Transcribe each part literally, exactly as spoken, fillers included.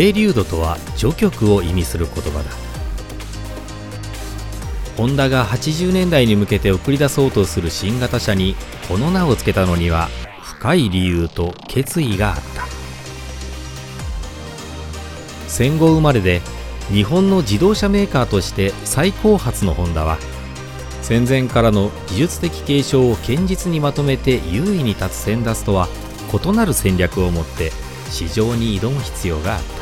レリュードとは序曲を意味する言葉だ。ホンダがはちじゅうねんだいに向けて送り出そうとする新型車にこの名を付けたのには深い理由と決意があった。戦後生まれで日本の自動車メーカーとして最高発のホンダは、戦前からの技術的継承を堅実にまとめて優位に立つ先達とは異なる戦略を持って市場に挑む必要があった。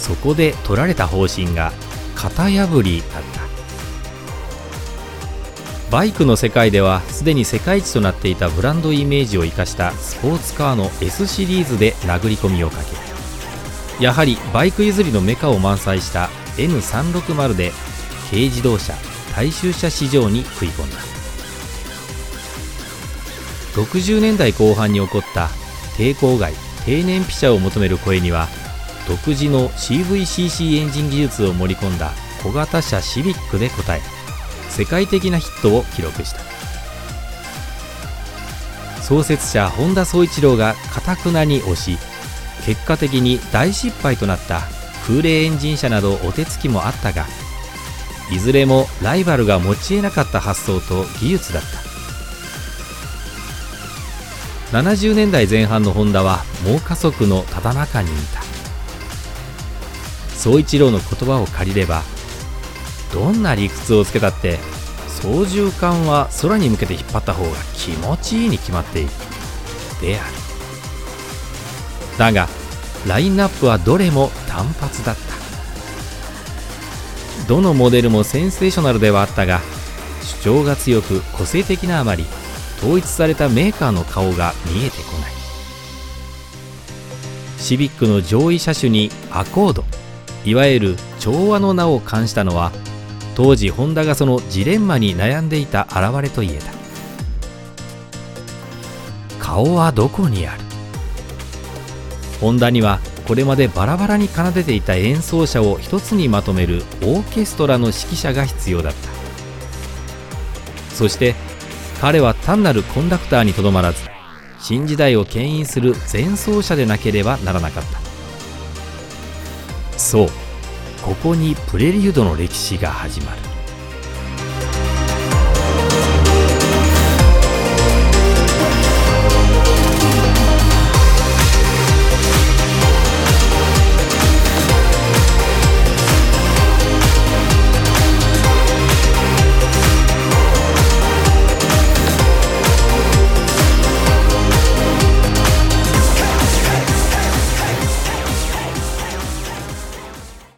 そこで取られた方針が型破りだった。バイクの世界ではすでに世界一となっていたブランドイメージを生かしたスポーツカーの エス シリーズで殴り込みをかける。やはりバイク譲りのメカを満載した エヌさんびゃくろくじゅう で軽自動車・大衆車市場に食い込んだ。ろくじゅうねんだいこう半に起こった低公害・低燃費車を求める声には、独自の シー ブイ シー シー エンジン技術を盛り込んだ小型車シビックで応え、世界的なヒットを記録した。創設者本田宗一郎が頑なに推し、結果的に大失敗となった空冷エンジン車などお手つきもあったが、いずれもライバルが持ち得なかった発想と技術だった。ななじゅうねんだいぜん半のホンダは猛加速のただ中にいた。宗一郎の言葉を借りれば、どんな理屈をつけたって操縦桿は空に向けて引っ張った方が気持ちいいに決まっているである。だがラインナップはどれも単発だった。どのモデルもセンセーショナルではあったが、主張が強く個性的なあまり、統一されたメーカーの顔が見えてこない。シビックの上位車種にアコード、いわゆる調和の名を冠したのは、当時ホンダがそのジレンマに悩んでいた表れといえた。顔はどこにある？ホンダにはこれまでバラバラに奏でていた演奏者を一つにまとめるオーケストラの指揮者が必要だった。そして彼は単なるコンダクターにとどまらず、新時代を牽引する前奏者でなければならなかった。そう、ここにプレリュードの歴史が始まる。